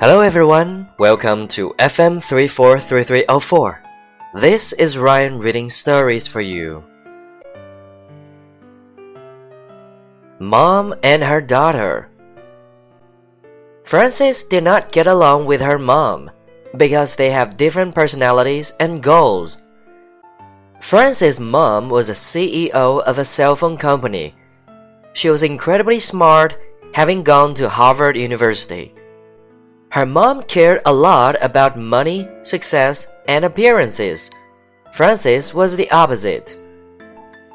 Hello everyone, welcome to FM 343304. This is Ryan reading stories for you. Mom and her daughter. Frances did not get along with her mom because they have different personalities and goals. Frances' mom was a CEO of a cell phone company. She was incredibly smart, having gone to Harvard University.Her mom cared a lot about money, success, and appearances. Frances was the opposite.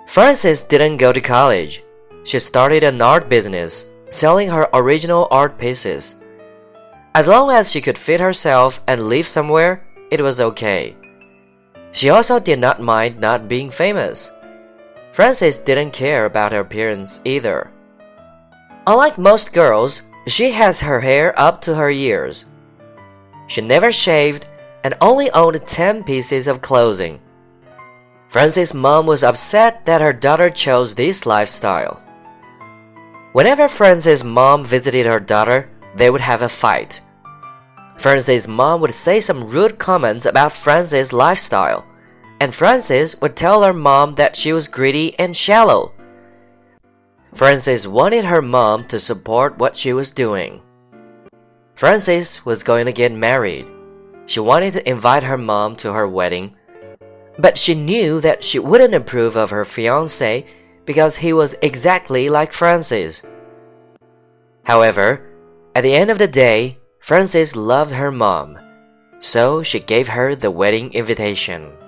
Frances didn't go to college. She started an art business, selling her original art pieces. As long as she could feed herself and live somewhere, it was okay. She also did not mind not being famous. Frances didn't care about her appearance either. Unlike most girls,She has her hair up to her ears. She never shaved and only owned 10 pieces of clothing. Frances' mom was upset that her daughter chose this lifestyle. Whenever Frances' mom visited her daughter, they would have a fight. Frances' mom would say some rude comments about Frances' lifestyle, and Frances would tell her mom that she was greedy and shallow.Frances wanted her mom to support what she was doing. Frances was going to get married. She wanted to invite her mom to her wedding, but she knew that she wouldn't approve of her fiancé because he was exactly like Frances. However, at the end of the day, Frances loved her mom, so she gave her the wedding invitation.